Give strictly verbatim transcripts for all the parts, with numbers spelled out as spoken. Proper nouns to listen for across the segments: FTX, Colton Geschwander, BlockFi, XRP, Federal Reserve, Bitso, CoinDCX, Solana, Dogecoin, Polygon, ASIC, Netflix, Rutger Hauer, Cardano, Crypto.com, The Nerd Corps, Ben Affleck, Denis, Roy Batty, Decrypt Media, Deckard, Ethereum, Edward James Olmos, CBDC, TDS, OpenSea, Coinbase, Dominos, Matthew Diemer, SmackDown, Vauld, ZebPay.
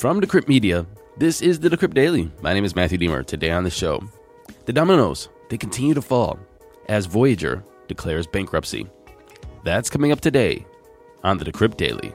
From Decrypt Media, this is the Decrypt Daily. My name is Matthew Diemer. Today on the show, the dominoes, they continue to fall as Voyager declares bankruptcy. That's coming up today on the Decrypt Daily.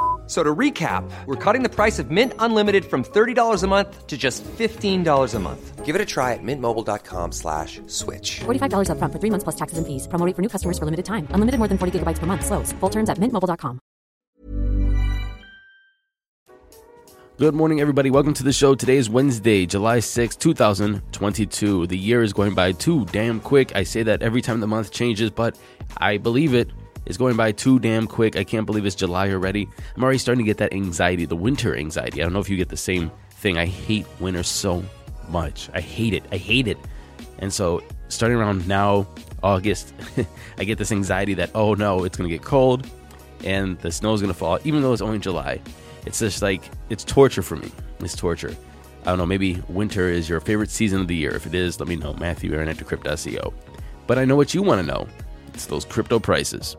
So to recap, we're cutting the price of Mint Unlimited from thirty dollars a month to just fifteen dollars a month. Give it a try at mintmobile.com slash switch. forty-five dollars up front for three months plus taxes and fees. Promo rate for new customers for limited time. Unlimited more than forty gigabytes per month. Slows full terms at mint mobile dot com. Good morning, everybody. Welcome to the show. Today is Wednesday, July sixth, twenty twenty-two. The year is going by too damn quick. I say that every time the month changes, but I believe it. It's going by too damn quick. I can't believe it's July already. I'm already starting to get that anxiety, the winter anxiety. I don't know if you get the same thing. I hate winter so much. I hate it. I hate it. And so starting around now, August, I get this anxiety that, oh no, it's going to get cold and the snow is going to fall, even though it's only July. It's just like, it's torture for me. It's torture. I don't know, maybe winter is your favorite season of the year. If it is, let me know. Matthew Aaron at decrypt dot co. But I know what you want to know. It's those crypto prices.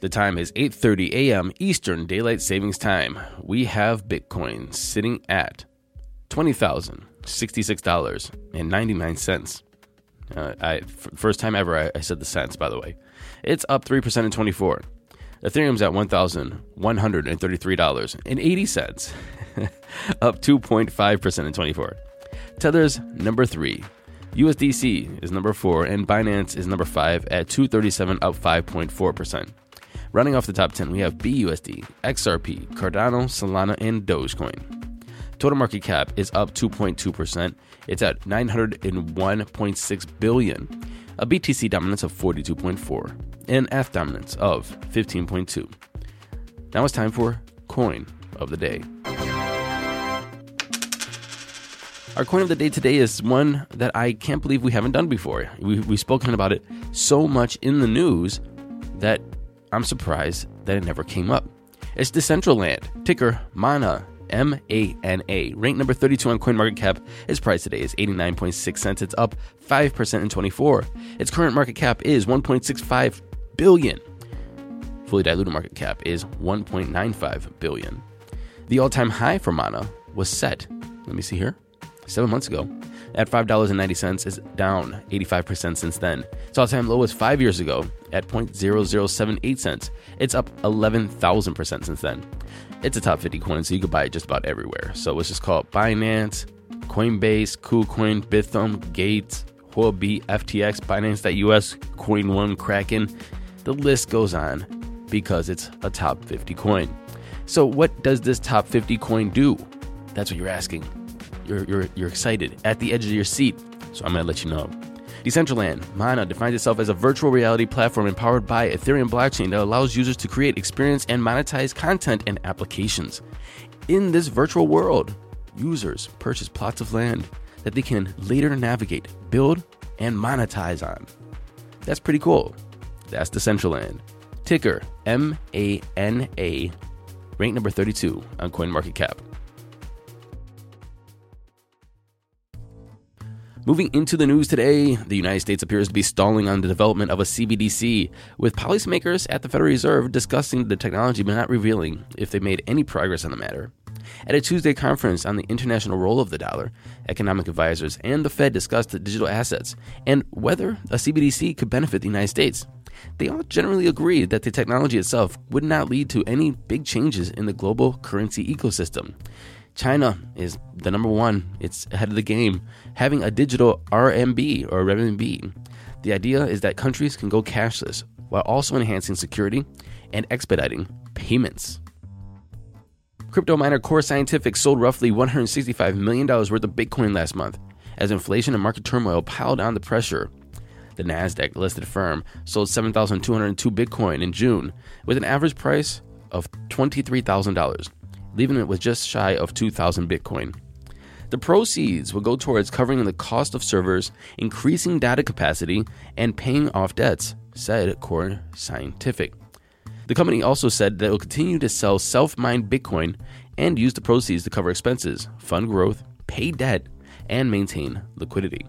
The time is eight thirty a.m. Eastern Daylight Savings Time. We have Bitcoin sitting at twenty thousand sixty-six dollars and ninety-nine cents. Uh, I, for the first time ever, I, I said the cents, by the way. It's up three percent in twenty-four. Ethereum's at one thousand one hundred thirty-three dollars and eighty cents, up two point five percent in twenty-four. Tether's number three. U S D C is number four, and Binance is number five at two thirty-seven, up five point four percent. Running off the top ten, we have B U S D, X R P, Cardano, Solana, and Dogecoin. Total market cap is up two point two percent. It's at nine hundred one point six billion. A B T C dominance of forty-two point four, and F dominance of fifteen point two. Now it's time for Coin of the Day. Our coin of the day today is one that I can't believe we haven't done before. We, we've spoken about it so much in the news that I'm surprised that it never came up. It's Decentraland, ticker MANA, M A N A, ranked number thirty-two on CoinMarketCap. Its price today is eighty-nine point six cents. It's up five percent in twenty-four. Its current market cap is one point six five billion dollars. Fully diluted market cap is one point nine five billion dollars. The all-time high for MANA was set, let me see here, seven months ago, at five dollars and ninety cents, is down eighty-five percent since then. Its all-time low was five years ago at zero point zero zero seven eight cents. It's up eleven thousand percent since then. It's a top fifty coin, so you can buy it just about everywhere. So it's just called Binance, Coinbase, KuCoin, Bithumb, Gates, Huobi, F T X, Binance dot U S, CoinOne, Kraken. The list goes on because it's a top fifty coin. So what does this top fifty coin do? That's what you're asking. You're, you're, you're excited, at the edge of your seat, so I'm going to let you know. Decentraland, MANA, defines itself as a virtual reality platform empowered by Ethereum blockchain that allows users to create, experience, and monetize content and applications. In this virtual world, users purchase plots of land that they can later navigate, build, and monetize on. That's pretty cool. That's Decentraland. Ticker, M A N A, ranked number thirty-two on CoinMarketCap. Moving into the news today, the United States appears to be stalling on the development of a C B D C, with policymakers at the Federal Reserve discussing the technology but not revealing if they made any progress on the matter. At a Tuesday conference on the international role of the dollar, economic advisors and the Fed discussed the digital assets and whether a C B D C could benefit the United States. They all generally agreed that the technology itself would not lead to any big changes in the global currency ecosystem. China is the number one. It's ahead of the game, having a digital R M B or renminbi. The idea is that countries can go cashless while also enhancing security and expediting payments. Crypto miner Core Scientific sold roughly one hundred sixty-five million dollars worth of Bitcoin last month as inflation and market turmoil piled on the pressure. the NASDAQ-listed firm sold seven thousand two hundred two Bitcoin in June with an average price of twenty-three thousand dollars, leaving it with just shy of two thousand Bitcoin. The proceeds will go towards covering the cost of servers, increasing data capacity, and paying off debts, said Core Scientific. The company also said that it will continue to sell self-mined Bitcoin and use the proceeds to cover expenses, fund growth, pay debt, and maintain liquidity.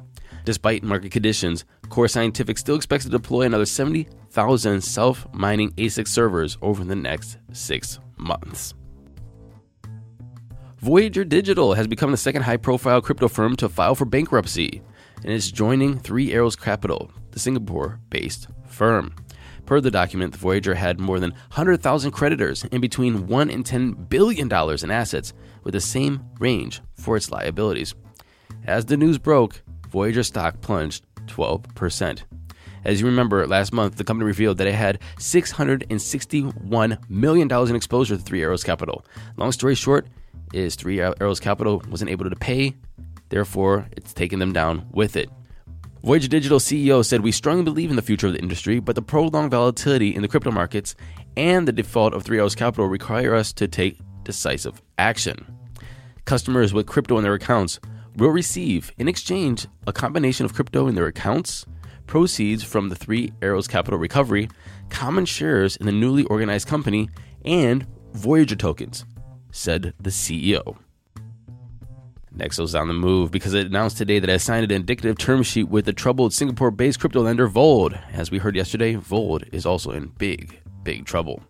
Despite market conditions, Core Scientific still expects to deploy another seventy thousand self-mining A SIC servers over the next six months. Voyager Digital has become the second high-profile crypto firm to file for bankruptcy, and is joining Three Arrows Capital, the Singapore-based firm. Per the document, the Voyager had more than one hundred thousand creditors and between one and ten billion dollars in assets, with the same range for its liabilities. As the news broke, Voyager stock plunged twelve percent. As you remember, last month, the company revealed that it had six hundred sixty-one million dollars in exposure to Three Arrows Capital. Long story short is Three Arrows Capital wasn't able to pay, therefore it's taken them down with it. Voyager Digital C E O said, "We strongly believe in the future of the industry, but the prolonged volatility in the crypto markets and the default of Three Arrows Capital require us to take decisive action. Customers with crypto in their accounts will receive, in exchange, a combination of crypto in their accounts, proceeds from the Three Arrows Capital recovery, common shares in the newly organized company, and Voyager tokens," said the C E O. Nexo's on the move because it announced today that it signed an indicative term sheet with the troubled Singapore-based crypto lender Vauld. As we heard yesterday, Vauld is also in big, big trouble.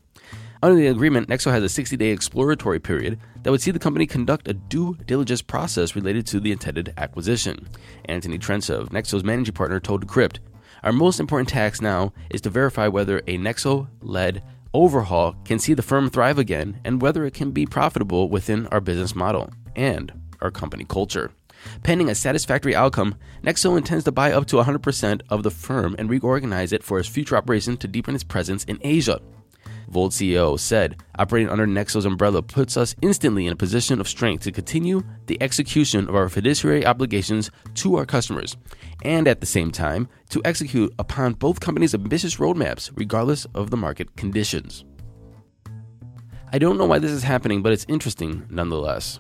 Under the agreement, Nexo has a sixty-day exploratory period that would see the company conduct a due diligence process related to the intended acquisition. Anthony Trentsev, Nexo's managing partner, told Decrypt, "Our most important task now is to verify whether a Nexo-led overhaul can see the firm thrive again and whether it can be profitable within our business model and our company culture. Pending a satisfactory outcome, Nexo intends to buy up to one hundred percent of the firm and reorganize it for its future operation to deepen its presence in Asia." Vauld C E O said, "Operating under Nexo's umbrella puts us instantly in a position of strength to continue the execution of our fiduciary obligations to our customers, and at the same time, to execute upon both companies' ambitious roadmaps, regardless of the market conditions." I don't know why this is happening, but it's interesting nonetheless.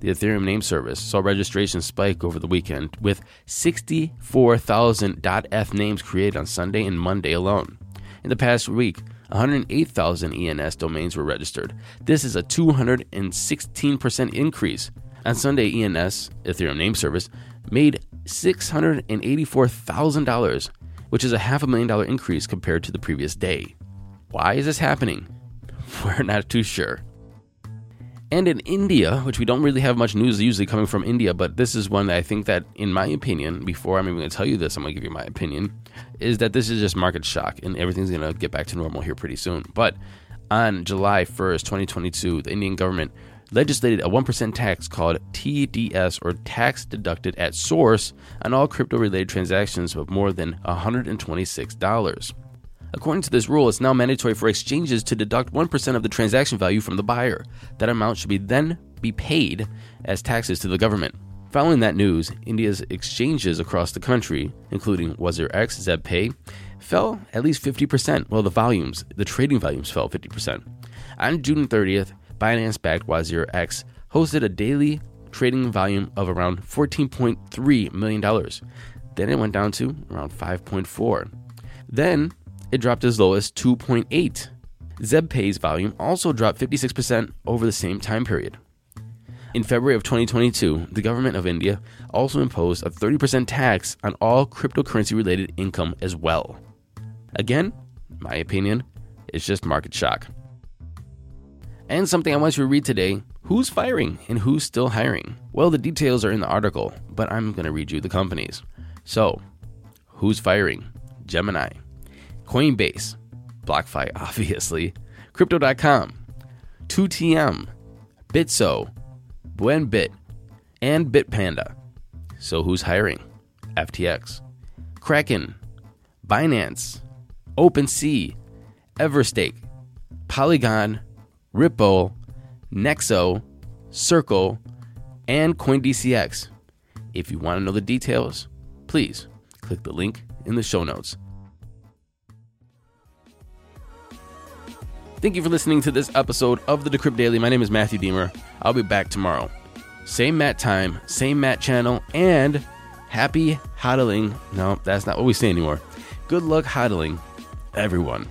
The Ethereum Name Service saw registration spike over the weekend, with sixty-four thousand .eth names created on Sunday and Monday alone. In the past week, one hundred eight thousand E N S domains were registered. This is a two hundred sixteen percent increase. On Sunday, E N S, Ethereum Name Service, made six hundred eighty-four thousand dollars, which is a half a million dollar increase compared to the previous day. Why is this happening? We're not too sure. And in India, which we don't really have much news usually coming from India, but this is one that I think that, in my opinion, before I'm even going to tell you this, I'm going to give you my opinion, is that this is just market shock and everything's going to get back to normal here pretty soon. But on July first, twenty twenty-two, the Indian government legislated a one percent tax called T D S, or tax deducted at source, on all crypto-related transactions of more than one hundred twenty-six dollars. According to this rule, it's now mandatory for exchanges to deduct one percent of the transaction value from the buyer. That amount should be then be paid as taxes to the government. Following that news, India's exchanges across the country, including WazirX, ZebPay, fell at least fifty percent. Well, the volumes, the trading volumes fell fifty percent. On June thirtieth, Binance-backed WazirX hosted a daily trading volume of around fourteen point three million dollars. Then it went down to around five point four. Then it dropped as low as two point eight. ZebPay's volume also dropped fifty-six percent over the same time period. In February of twenty twenty-two, the government of India also imposed a thirty percent tax on all cryptocurrency-related income as well. Again, my opinion, it's just market shock. And something I want you to read today, who's firing and who's still hiring? Well, the details are in the article, but I'm going to read you the companies. So, who's firing? Gemini, Coinbase, BlockFi obviously, Crypto dot com, two T M, Bitso, BuenBit, and Bitpanda. So who's hiring? F T X, Kraken, Binance, OpenSea, Everstake, Polygon, Ripple, Nexo, Circle, and CoinDCX. If you want to know the details, please click the link in the show notes. Thank you for listening to this episode of the Decrypt Daily. My name is Matthew Diemer. I'll be back tomorrow. Same Matt time, same Matt channel, and happy hodling. No, that's not what we say anymore. Good luck hodling, everyone.